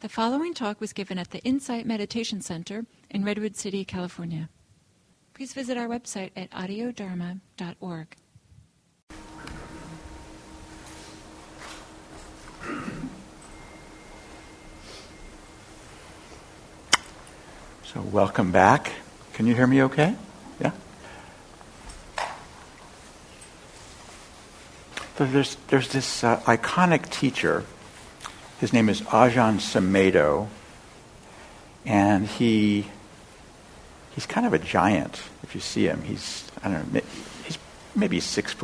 The following talk was given at the Insight Meditation Center in Redwood City, California. Please visit our website at audiodharma.org. So welcome back. Can you hear me okay? Yeah? So there's this iconic teacher. His name is Ajahn Sumedho, and he's kind of a giant. If you see him, he's maybe 6'2"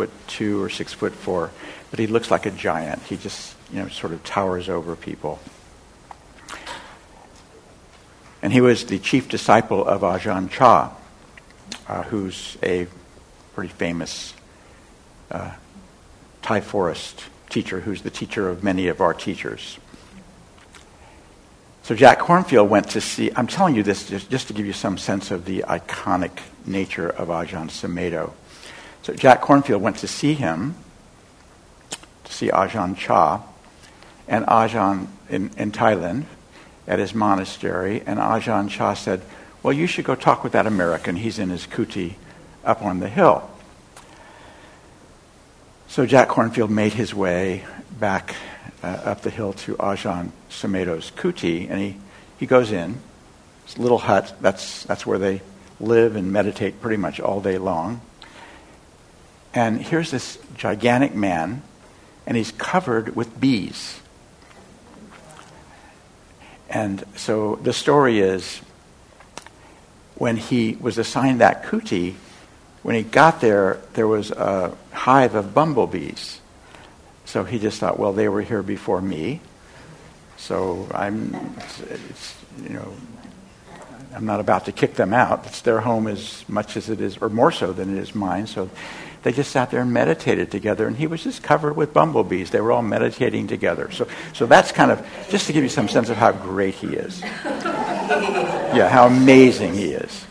or 6'4", but he looks like a giant. He just sort of towers over people. And he was the chief disciple of Ajahn Chah, who's a pretty famous Thai forest teacher, who's the teacher of many of our teachers. So Jack Kornfield went to see, I'm telling you this just to give you some sense of the iconic nature of Ajahn Sumedho. So Jack Kornfield went to see him, to see Ajahn Chah, and Ajahn in Thailand at his monastery, and Ajahn Chah said, well, you should go talk with that American. He's in his kuti up on the hill. So Jack Kornfield made his way back up the hill to Ajahn Sumedho's kuti, and he goes in. It's a little hut. That's where they live and meditate pretty much all day long. And here's this gigantic man, and he's covered with bees. And so the story is, when he was assigned that kuti, when he got there, there was a hive of bumblebees. So he just thought, well, they were here before me, so I'm not about to kick them out. It's their home as much as it is, or more so than it is mine. So they just sat there and meditated together, and he was just covered with bumblebees. They were all meditating together. So that's kind of just to give you some sense of how great he is. Yeah, how amazing he is.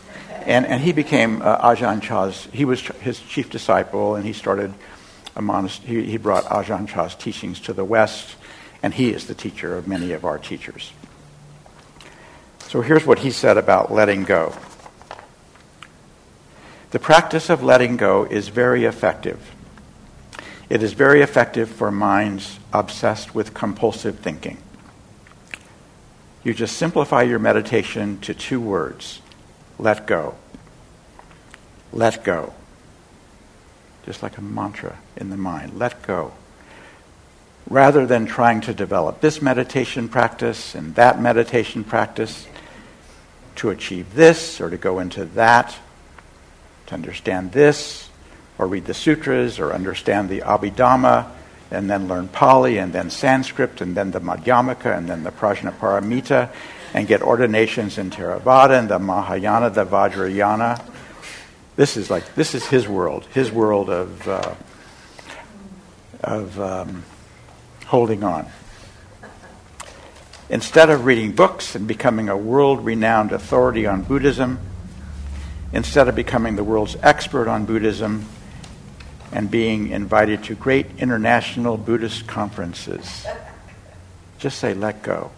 And he became Ajahn Chah's, he was his chief disciple, and he started a monastery. He brought Ajahn Chah's teachings to the West, and he is the teacher of many of our teachers. So here's what he said about letting go. The practice of letting go is very effective. It is very effective for minds obsessed with compulsive thinking. You just simplify your meditation to two words. Let go. Let go. Just like a mantra in the mind. Let go. Rather than trying to develop this meditation practice and that meditation practice to achieve this or to go into that, to understand this or read the sutras or understand the Abhidhamma and then learn Pali and then Sanskrit and then the Madhyamaka and then the Prajnaparamita and get ordinations in Theravada and the Mahayana, the Vajrayana. This is his world of holding on. Instead of reading books and becoming a world-renowned authority on Buddhism, instead of becoming the world's expert on Buddhism and being invited to great international Buddhist conferences, just say, let go,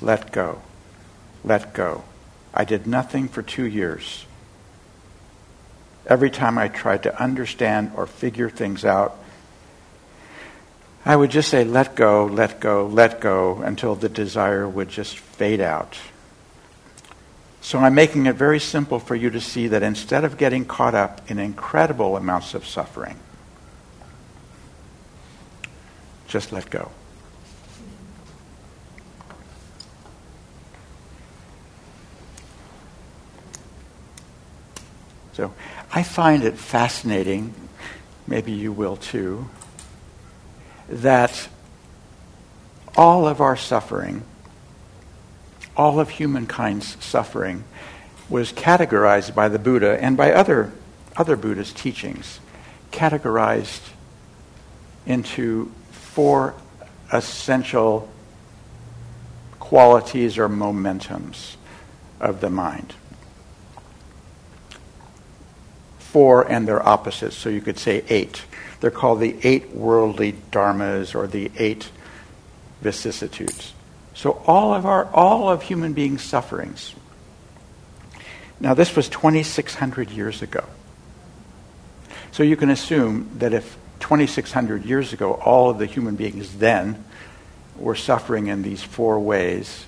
let go. Let go. I did nothing for 2 years. Every time I tried to understand or figure things out, I would just say, let go, let go, let go, until the desire would just fade out. So I'm making it very simple for you to see that instead of getting caught up in incredible amounts of suffering, just let go. So I find it fascinating, maybe you will too, that all of our suffering, all of humankind's suffering, was categorized by the Buddha and by other Buddhist teachings, categorized into four essential qualities or momentums of the mind. Four and their opposites, so you could say eight. They're called the eight worldly dharmas or the eight vicissitudes. So all of human beings' sufferings. Now this was 2,600 years ago. So you can assume that if 2,600 years ago all of the human beings then were suffering in these four ways,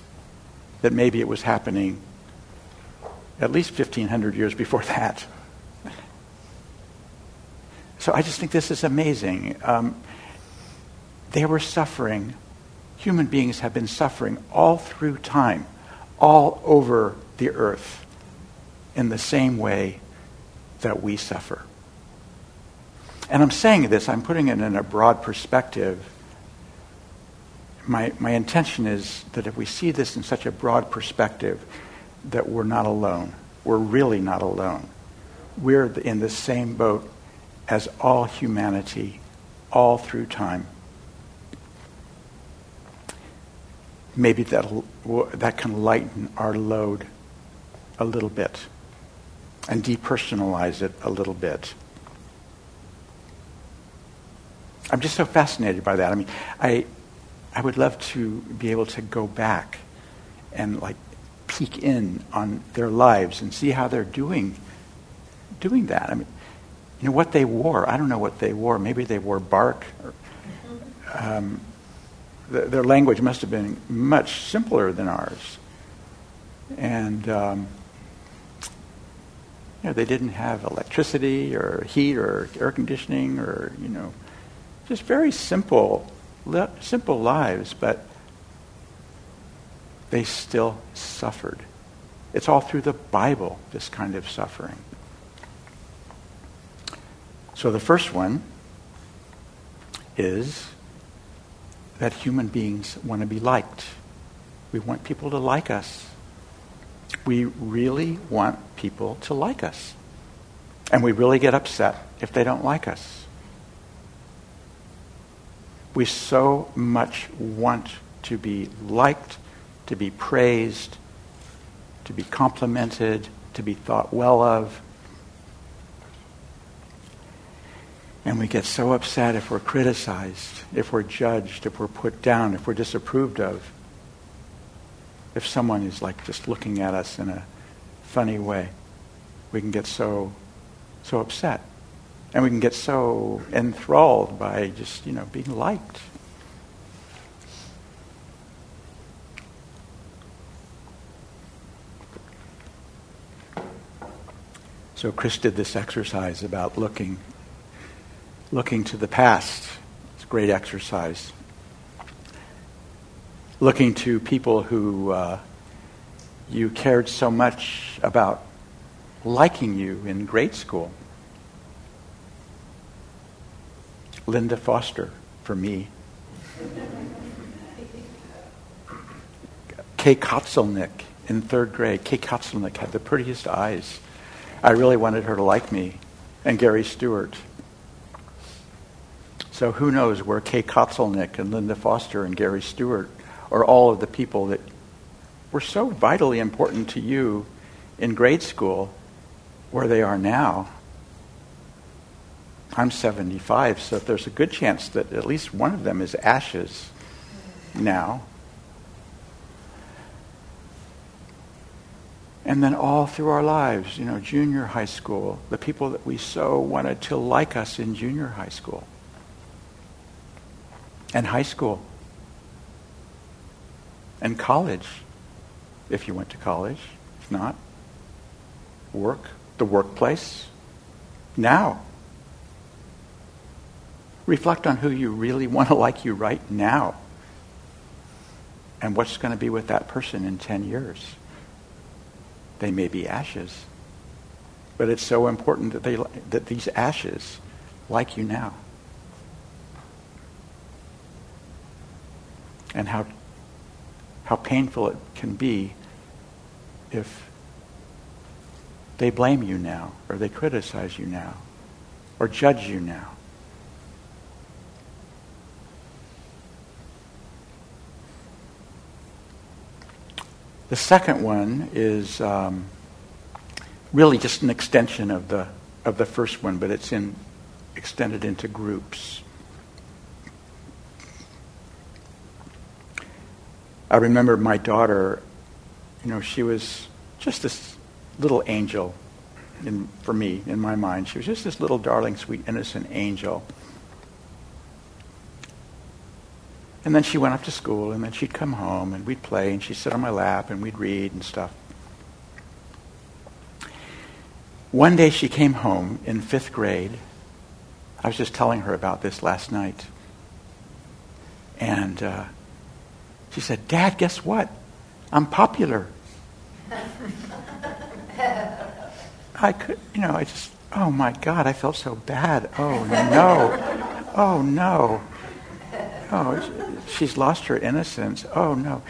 that maybe it was happening at least 1,500 years before that. So I just think this is amazing. They were suffering. Human beings have been suffering all through time, all over the earth, in the same way that we suffer. And I'm saying this, I'm putting it in a broad perspective. My intention is that if we see this in such a broad perspective, that we're not alone. We're really not alone. We're in the same boat as all humanity, all through time. Maybe that can lighten our load a little bit and depersonalize it a little bit. I'm just so fascinated by that. I mean, I would love to be able to go back and like peek in on their lives and see how they're doing that. I mean, you know, what they wore. I don't know what they wore. Maybe they wore bark. Or, their language must have been much simpler than ours. And you know, they didn't have electricity or heat or air conditioning or, you know, just very simple lives, but they still suffered. It's all through the Bible, this kind of suffering. So the first one is that human beings want to be liked. We want people to like us. We really want people to like us. And we really get upset if they don't like us. We so much want to be liked, to be praised, to be complimented, to be thought well of. And we get so upset if we're criticized, if we're judged, if we're put down, if we're disapproved of, if someone is like just looking at us in a funny way. We can get so upset. And we can get so enthralled by just, you know, being liked. So Chris did this exercise about looking to the past. It's a great exercise. Looking to people who you cared so much about liking you in grade school. Linda Foster, for me. Kay Kotzelnick in third grade. Kay Kotzelnick had the prettiest eyes. I really wanted her to like me. And Gary Stewart. So who knows where Kay Kotzelnick and Linda Foster and Gary Stewart are, all of the people that were so vitally important to you in grade school, where they are now. I'm 75, so there's a good chance that at least one of them is ashes now. And then all through our lives, you know, junior high school, the people that we so wanted to like us in junior high school. And high school. And college, if you went to college. If not, work, the workplace. Now. Reflect on who you really want to like you right now. And what's going to be with that person in 10 years? They may be ashes. But it's so important that these ashes like you now. And how painful it can be if they blame you now, or they criticize you now, or judge you now. The second one is really just an extension of the first one, but it's extended into groups. I remember my daughter, she was just this little angel for me, in my mind. She was just this little darling, sweet, innocent angel. And then she went up to school, and then she'd come home, and we'd play, and she'd sit on my lap, and we'd read and stuff. One day she came home in 5th grade. I was just telling her about this last night. And she said, "Dad, guess what? I'm popular." I oh my God, I felt so bad. Oh no. Oh, she's lost her innocence. Oh no.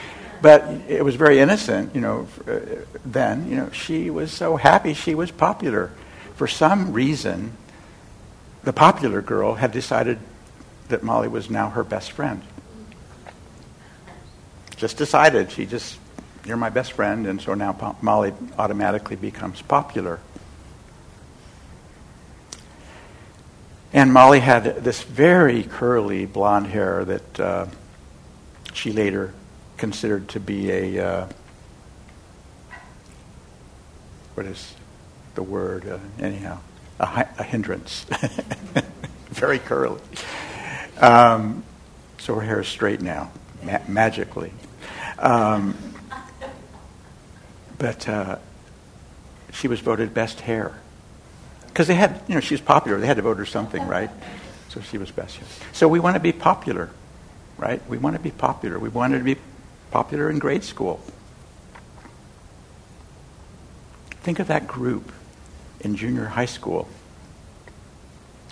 But it was very innocent, then. She was so happy she was popular. For some reason, the popular girl had decided that Molly was now her best friend. Just decided. You're my best friend, and so now Molly automatically becomes popular. And Molly had this very curly blonde hair that she later considered to be a a hindrance. Very curly. So her hair is straight now, magically. But she was voted best hair. Because they had, she was popular. They had to vote her something, right? So she was best hair. So we want to be popular, right? We want to be popular. We wanted to be popular in grade school. Think of that group in junior high school.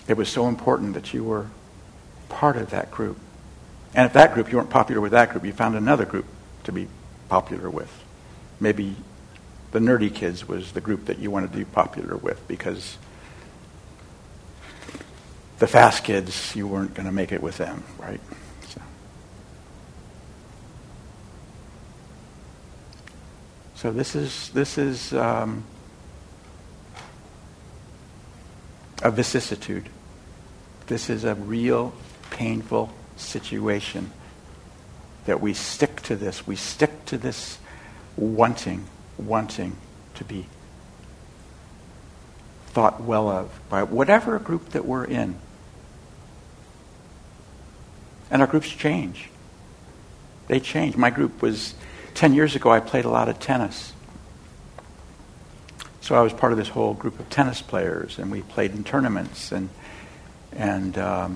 It was so important that you were part of that group. And if that group, you weren't popular with that group, you found another group to be popular with. Maybe the nerdy kids was the group that you wanted to be popular with, because the fast kids, you weren't going to make it with them, right? So this is a vicissitude. This is a real painful situation that we stick to this. We stick to this wanting to be thought well of by whatever group that we're in. And our groups change. They change. My group was 10 years ago, I played a lot of tennis. So I was part of this whole group of tennis players, and we played in tournaments, and I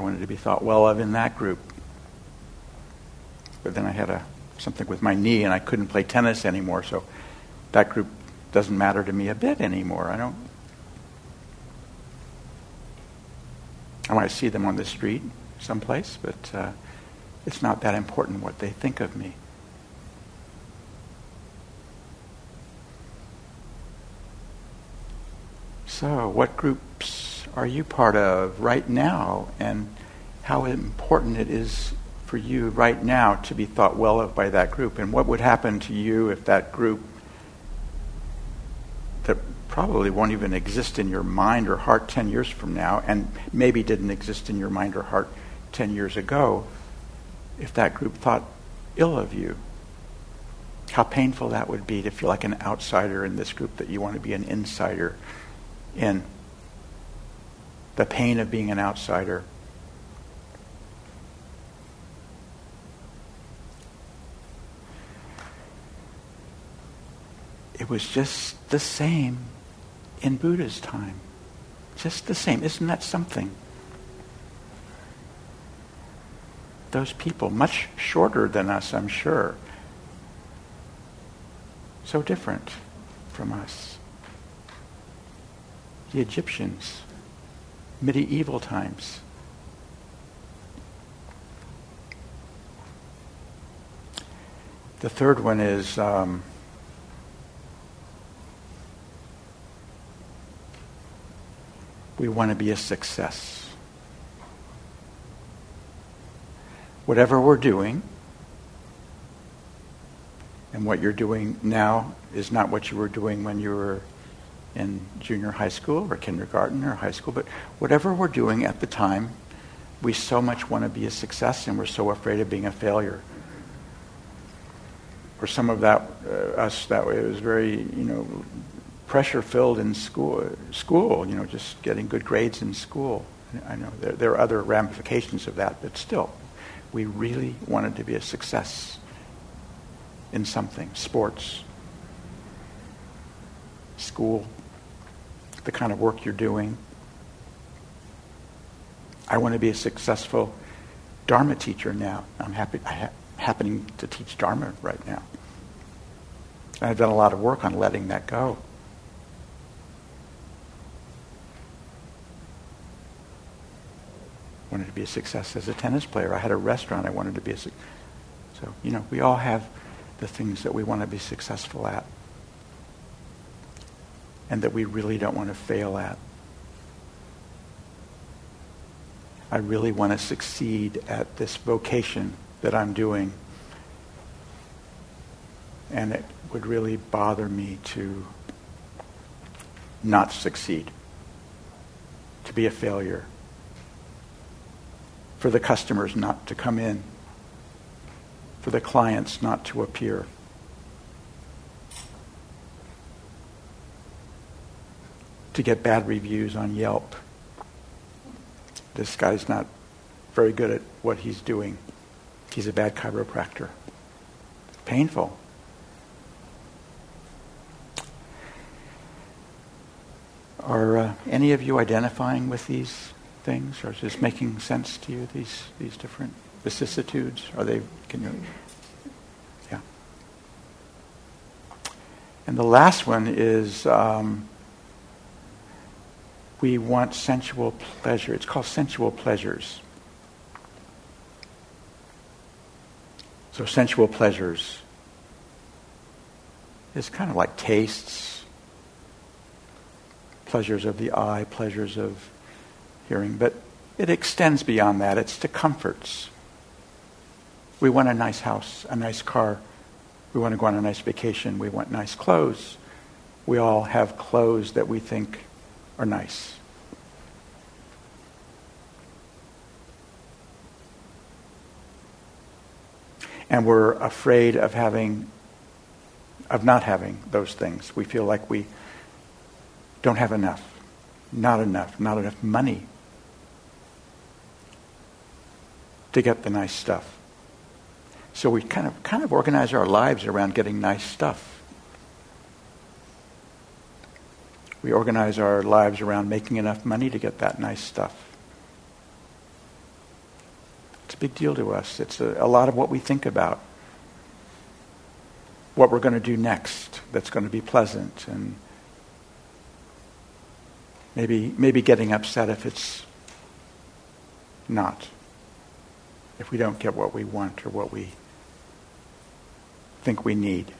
wanted to be thought well of in that group. But then I had something with my knee, and I couldn't play tennis anymore, so that group doesn't matter to me a bit anymore. I might see them on the street someplace, but it's not that important what they think of me. So, what groups are you part of right now, and how important it is for you right now to be thought well of by that group? And what would happen to you if that group that probably won't even exist in your mind or heart 10 years from now, and maybe didn't exist in your mind or heart 10 years ago, if that group thought ill of you? How painful that would be to feel like an outsider in this group that you want to be an insider in. The pain of being an outsider. It was just the same in Buddha's time. Just the same. Isn't that something? Those people, much shorter than us, I'm sure. So different from us. The Egyptians, medieval times. The third one is we want to be a success. Whatever we're doing, and what you're doing now is not what you were doing when you were in junior high school or kindergarten or high school, but whatever we're doing at the time, We so much want to be a success, and we're so afraid of being a failure. Or some of that, us that way, it was very, pressure-filled in school, just getting good grades in school. I know there are other ramifications of that, but still, we really wanted to be a success in something, sports, school, the kind of work you're doing. I want to be a successful Dharma teacher now. I'm happy. Happening to teach Dharma right now. I've done a lot of work on letting that go. I wanted to be a success as a tennis player. I had a restaurant I wanted to be a success. So, we all have the things that we want to be successful at and that we really don't want to fail at. I really want to succeed at this vocation that I'm doing, and it would really bother me to not succeed, to be a failure, for the customers not to come in, for the clients not to appear. To get bad reviews on Yelp. This guy's not very good at what he's doing. He's a bad chiropractor. Painful. Are any of you identifying with these things, or is this making sense to you? These different vicissitudes, are they? Can you? Yeah. And the last one is we want sensual pleasure. It's called sensual pleasures. So sensual pleasures is kind of like tastes, pleasures of the eye, pleasures of hearing, but it extends beyond that. It's to comforts. We want a nice house, a nice car. We want to go on a nice vacation. We want nice clothes. We all have clothes that we think are nice. And we're afraid of not having those things. We feel like we don't have enough, not enough money to get the nice stuff. So we kind of organize our lives around getting nice stuff. We organize our lives around making enough money to get that nice stuff. It's a big deal to us. It's a lot of what we think about. What we're going to do next that's going to be pleasant, and maybe getting upset if it's not. If we don't get what we want or what we think we need.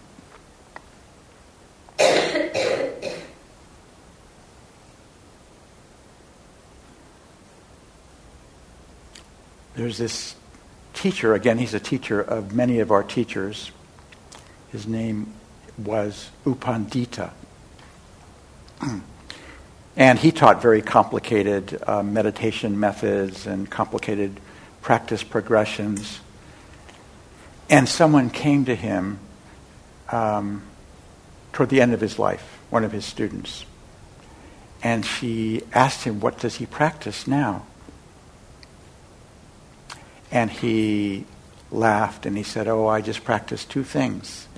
There's this teacher, again, he's a teacher of many of our teachers. His name was Upandita. And he taught very complicated meditation methods and complicated practice progressions. And someone came to him toward the end of his life, one of his students. And she asked him, what does he practice now? And he laughed and he said, I just practice two things.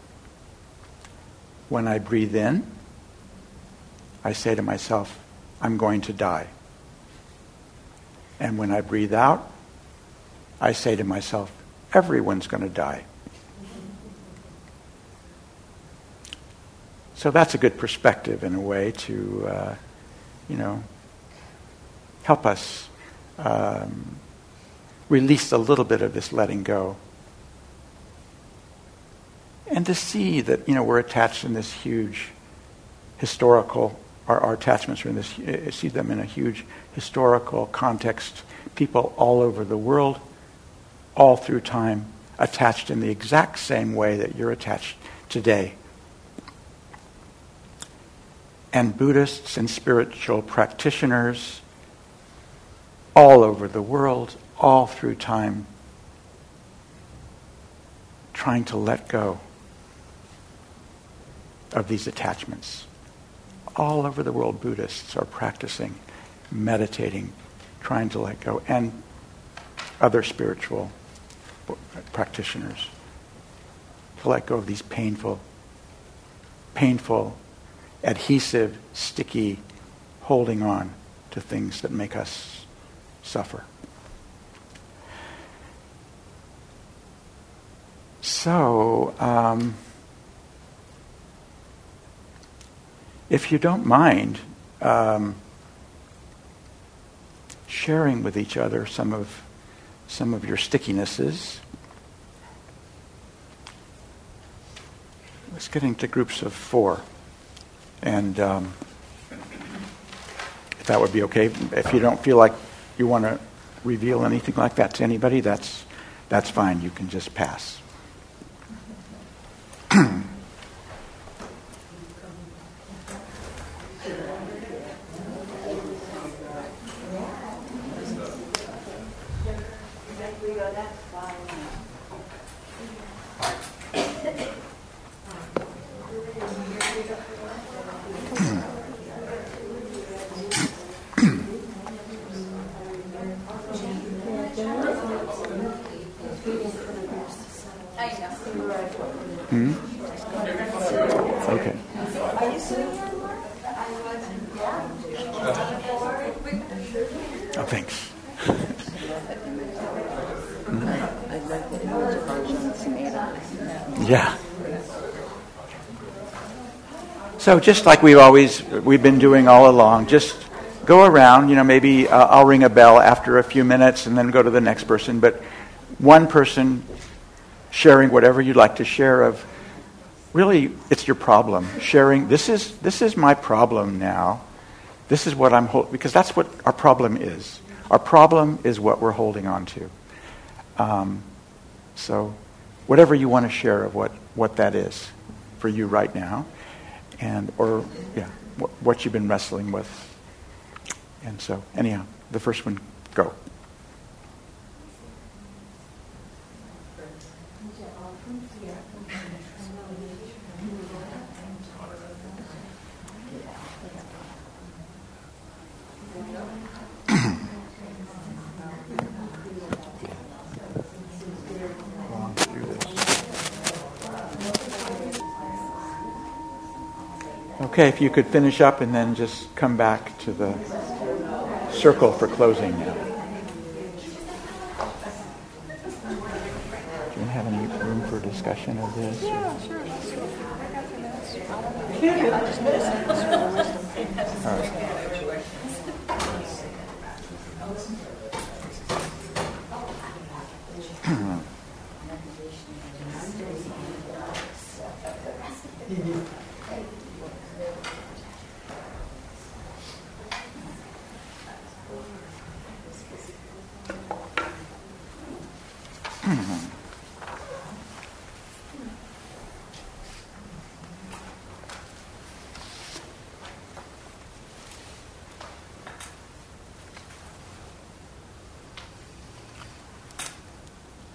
When I breathe in, I say to myself, I'm going to die. And when I breathe out, I say to myself, everyone's going to die. So that's a good perspective in a way to, help us release a little bit of this letting go. And to see that, we're attached in this huge historical, our attachments are in this, see them in a huge historical context. People all over the world, all through time, attached in the exact same way that you're attached today. And Buddhists and spiritual practitioners all over the world, all through time, trying to let go of these attachments. All over the world, Buddhists are practicing, meditating, trying to let go, and other spiritual practitioners, to let go of these painful, adhesive, sticky, holding on to things that make us suffer. So, if you don't mind sharing with each other some of your stickinesses. Let's get into groups of 4. And if that would be okay. If you don't feel like you want to reveal anything like that to anybody, that's fine. You can just pass. So just like we've been doing all along, just go around, maybe I'll ring a bell after a few minutes and then go to the next person, but one person sharing whatever you'd like to share of, really, it's your problem. Sharing, this is my problem now. This is what I'm holding, because that's what our problem is. Our problem is what we're holding on to. So whatever you want to share of what that is for you right now. And what you've been wrestling with. And so, anyhow, the first one, go. Okay, if you could finish up and then just come back to the circle for closing now. Do you have any room for discussion of this? Yeah, sure. All right.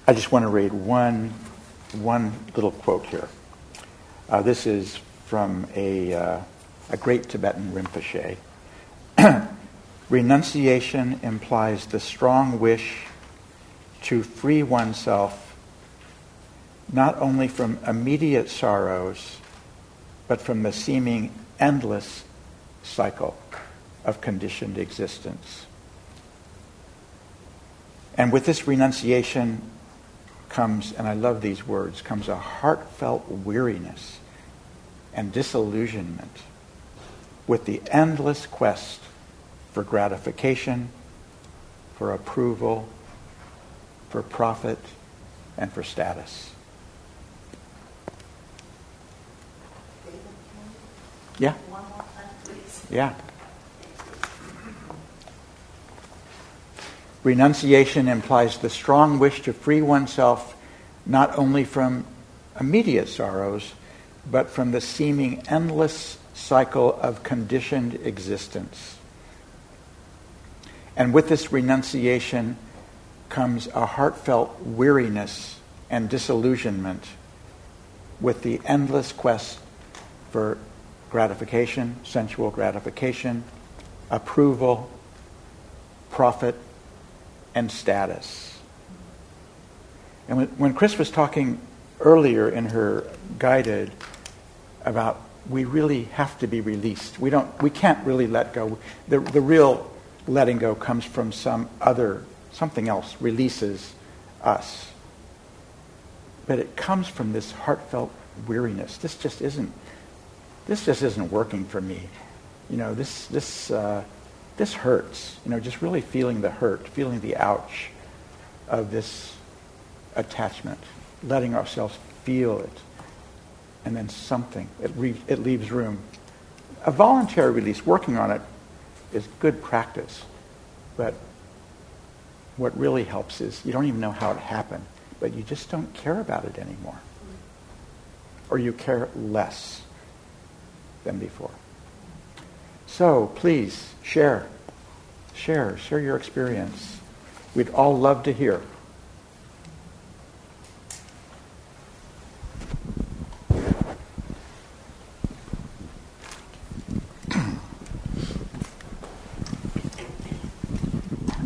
I just want to read one little quote here. This is from a great Tibetan Rinpoche. Renunciation implies the strong wish to free oneself not only from immediate sorrows, but from the seeming endless cycle of conditioned existence. And with this renunciation comes, and I love these words, comes a heartfelt weariness and disillusionment with the endless quest for gratification, for approval, for profit, and for status. Yeah? Yeah. Renunciation implies the strong wish to free oneself not only from immediate sorrows, but from the seeming endless cycle of conditioned existence. And with this renunciation comes a heartfelt weariness and disillusionment with the endless quest for gratification, sensual gratification, approval, profit, and status. And when Chris was talking earlier in her guided about we really have to be released. We can't really let go. The real letting go comes from something else releases us. But it comes from this heartfelt weariness. This just isn't working for me. This hurts. Just really feeling the hurt, feeling the ouch of this attachment, letting ourselves feel it. And then it leaves room. A voluntary release, working on it, is good practice. But what really helps is you don't even know how it happened, but you just don't care about it anymore. Or you care less than before. So please, share your experience. We'd all love to hear.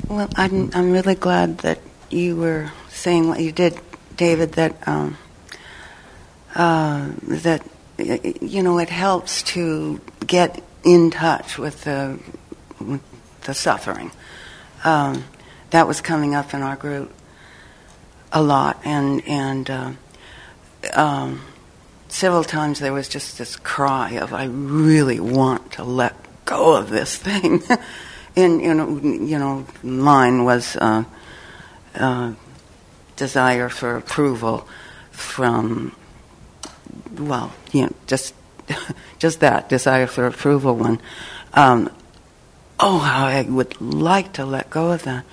Well, I'm really glad that you were saying what you did, David. That it helps to get in touch with the suffering. That was coming up in our group a lot, and several times there was just this cry of I really want to let go of this thing. And, mine was desire for approval from, just that, desire for approval one. How I would like to let go of that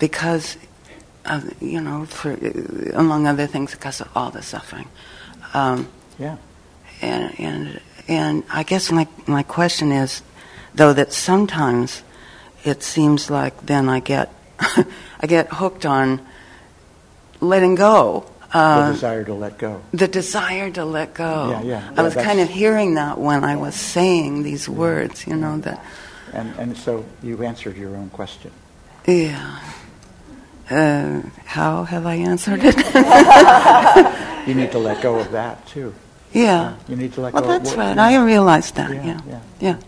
because, among other things, because of all the suffering. And I guess my question is, though, that sometimes it seems like then I get hooked on letting go. The desire to let go. Yeah, I was kind of hearing that when I was saying these words, that. And so you answered your own question. Yeah. How have I answered it? You need to let go of that too. Yeah. You need to let go. Well, that's right. Yeah. I realized that. Yeah.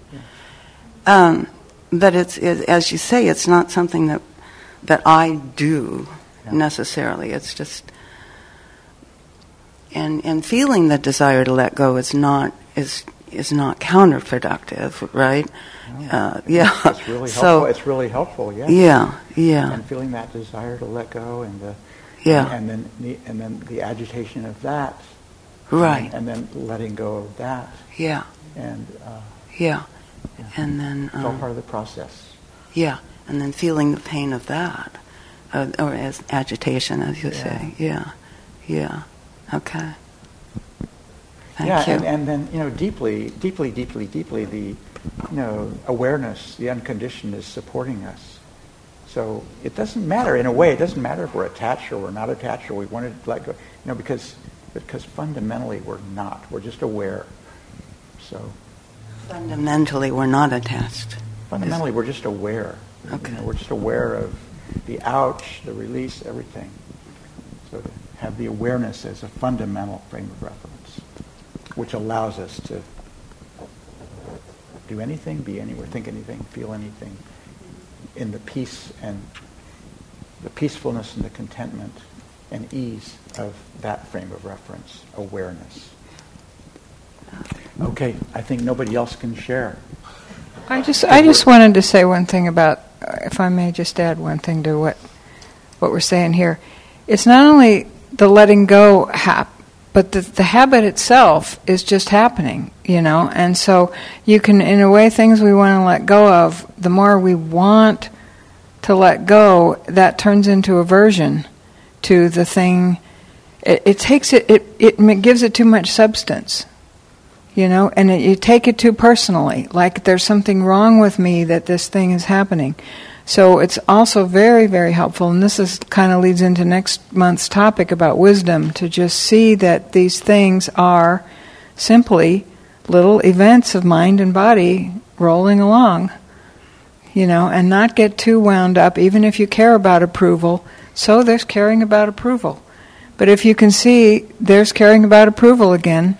But it's as you say, it's not something that I do necessarily. It's just and feeling the desire to let go is not counterproductive, right? No. It's really helpful. So, it's really helpful. Yeah. Yeah. Yeah. And feeling that desire to let go, and then the agitation of that, right? And then letting go of that. Yeah. And yeah. Yeah. And then it's all part of the process. Yeah, and then feeling the pain of that, or as agitation, as you say. Yeah. Okay. Thank you. And then deeply, the awareness, the unconditioned is supporting us. So it doesn't matter in a way. It doesn't matter if we're attached or we're not attached or we wanted to let go. Because fundamentally we're not. We're just aware. So. Fundamentally, we're not attached. Fundamentally, we're just aware. Okay. We're just aware of the ouch, the release, everything. So to have the awareness as a fundamental frame of reference, which allows us to do anything, be anywhere, think anything, feel anything, in the peace and the peacefulness and the contentment and ease of that frame of reference, awareness. Okay, I think nobody else can share. I just wanted to say one thing about, if I may just add one thing to what we're saying here. It's not only the letting go, but the habit itself is just happening, And so you can, in a way, things we want to let go of, the more we want to let go, that turns into aversion to the thing. It gives it too much substance. And you take it too personally, like there's something wrong with me that this thing is happening. So it's also very, very helpful, and this is kind of leads into next month's topic about wisdom, to just see that these things are simply little events of mind and body rolling along, you know, and not get too wound up, even if you care about approval. So there's caring about approval. But if you can see there's caring about approval again,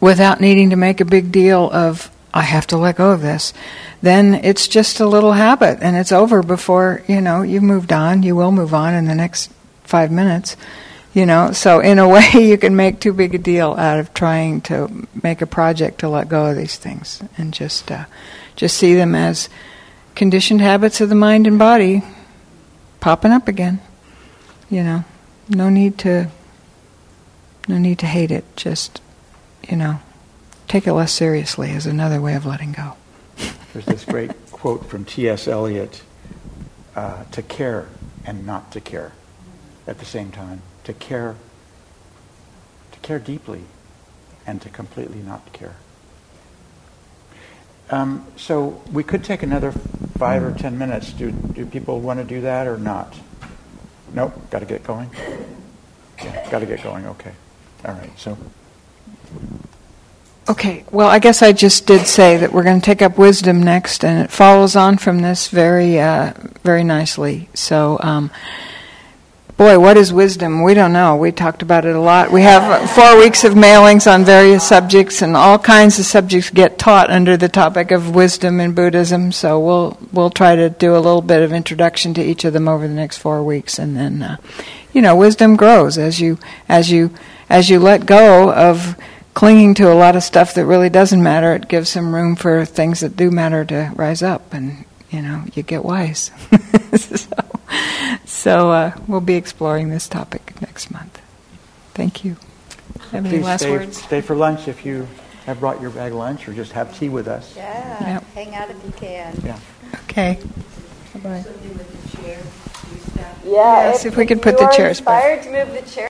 without needing to make a big deal of, I have to let go of this, then it's just a little habit, and it's over before, you know, you've moved on. You will move on in the next 5 minutes, you know. So in a way, you can make too big a deal out of trying to make a project to let go of these things, and just see them as conditioned habits of the mind and body popping up again, you know. No need to hate it. Just, you know, take it less seriously is another way of letting go. There's this great quote from T.S. Eliot, to care and not to care at the same time. To care deeply and to completely not care. So we could take another 5 or 10 minutes. Do people want to do that or not? Nope, got to get going. Yeah, got to get going, okay. All right, so... Okay, well, I guess I just did say that we're going to take up wisdom next, and it follows on from this very, very nicely. So, boy, what is wisdom? We don't know. We talked about it a lot. We have 4 weeks of mailings on various subjects, and all kinds of subjects get taught under the topic of wisdom in Buddhism. So we'll try to do a little bit of introduction to each of them over the next 4 weeks, and then, you know, wisdom grows as you let go of clinging to a lot of stuff that really doesn't matter. It gives some room for things that do matter to rise up, and, you know, you get wise. So we'll be exploring this topic next month. Thank you. Have any last words? Stay for lunch if you have brought your bag of lunch, or just have tea with us. Yeah, yep. Hang out if you can. Yeah. Okay. Bye-bye. Something with the chair. Yeah, yes, if we could put the chairs back. Inspired to move the chair.